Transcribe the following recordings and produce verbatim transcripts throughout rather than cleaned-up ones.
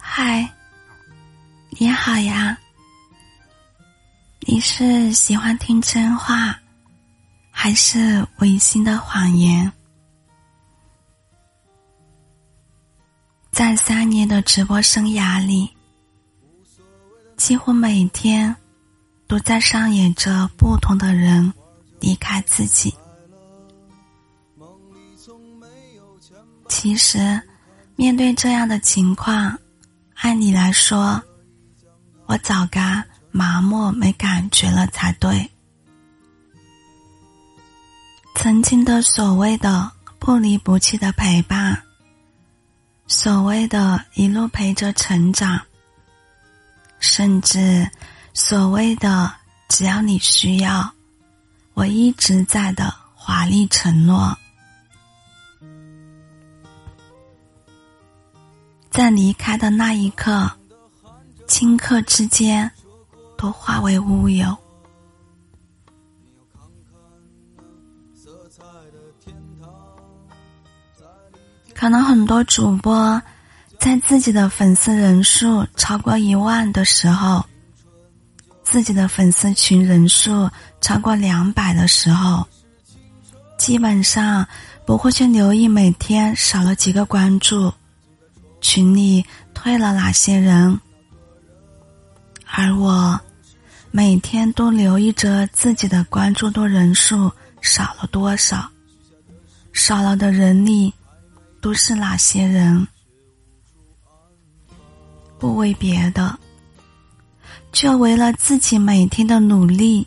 嗨，你好呀，你是喜欢听真话还是违心的谎言？在三年的直播生涯里，几乎每天都在上演着不同的人离开自己。其实面对这样的情况，按理来说，我早该麻木没感觉了才对。曾经的所谓的不离不弃的陪伴，所谓的一路陪着成长，甚至所谓的只要你需要，我一直在的华丽承诺，在离开的那一刻，顷刻之间都化为乌有。可能很多主播在自己的粉丝人数超过一万的时候，自己的粉丝群人数超过两百的时候，基本上不会去留意每天少了几个关注，群里退了哪些人，而我每天都留意着自己的关注度人数少了多少，少了的人里都是哪些人。不为别的，就为了自己每天的努力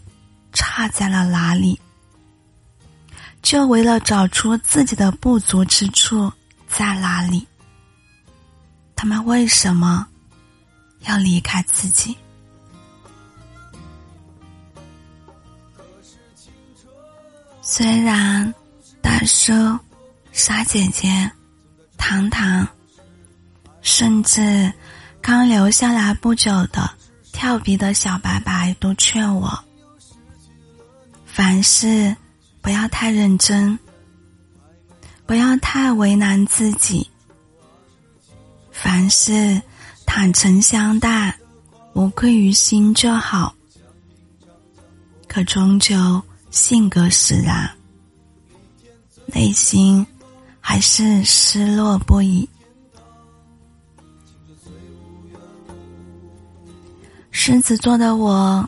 差在了哪里，就为了找出自己的不足之处在哪里。他们为什么要离开自己？虽然大叔、傻姐姐、糖糖，甚至刚留下来不久的跳皮的小白白都劝我，凡事不要太认真，不要太为难自己，凡事坦诚相待，无愧于心就好。可终究性格使然，内心还是失落不已。狮子座的我，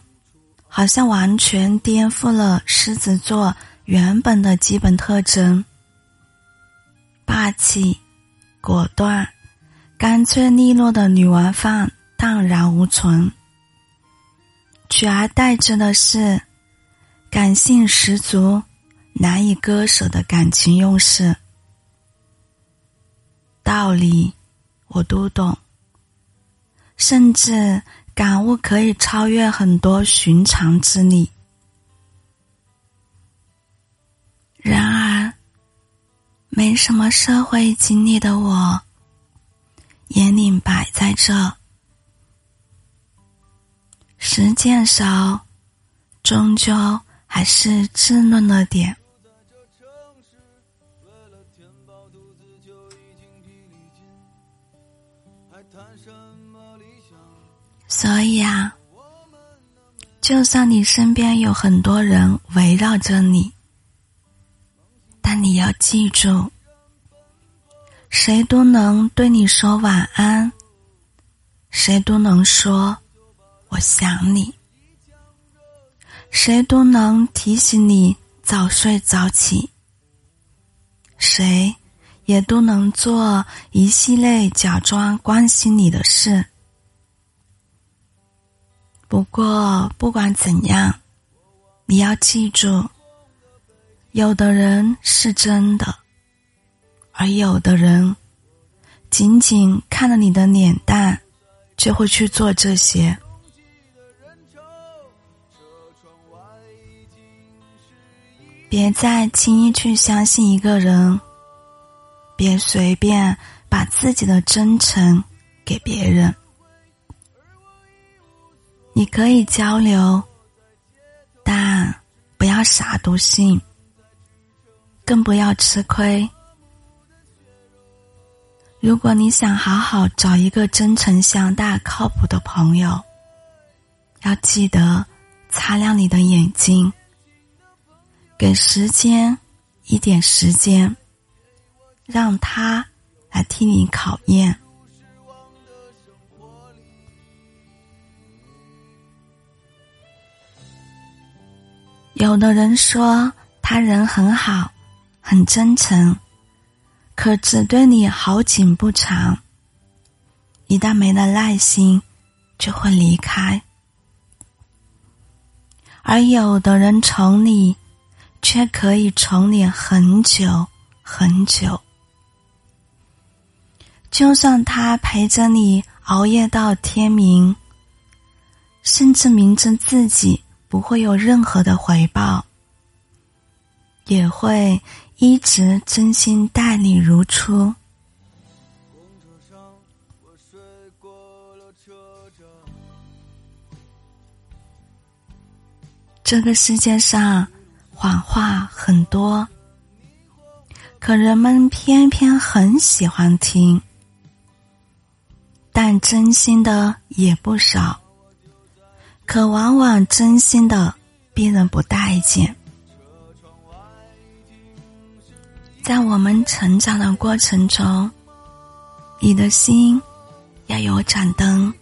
好像完全颠覆了狮子座原本的基本特征：霸气、果断、干脆利落的女王范荡然无存，取而代之的是感性十足、难以割舍的感情用事。道理我都懂，甚至感悟可以超越很多寻常之理。然而，没什么社会经历的我，眼里摆在这，实践少，终究还是稚嫩了点。所以啊，就算你身边有很多人围绕着你，但你要记住，谁都能对你说晚安，谁都能说我想你，谁都能提醒你早睡早起，谁也都能做一系列假装关心你的事。不过不管怎样，你要记住，有的人是真的，而有的人仅仅看了你的脸蛋就会去做这些。别再轻易去相信一个人，别随便把自己的真诚给别人。你可以交流，要啥都信，更不要吃亏。如果你想好好找一个真诚相待靠谱的朋友，要记得擦亮你的眼睛，给时间一点时间，让他来替你考验。有的人说他人很好很真诚，可只对你好景不长，一旦没了耐心就会离开。而有的人宠你，却可以宠你很久很久，就算他陪着你熬夜到天明，甚至明知自己不会有任何的回报，也会一直真心待你如初。这个世界上谎话很多，可人们偏偏很喜欢听，但真心的也不少，可往往真心的逼人不待见。在我们成长的过程中，你的心要有盏灯，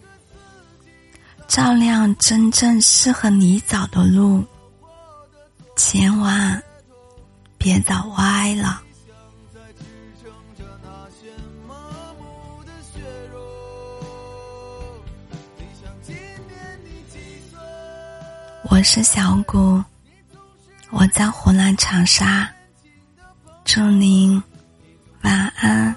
照亮真正适合你走的路，千万别走歪了。我是小谷，我在湖南长沙，祝您晚安。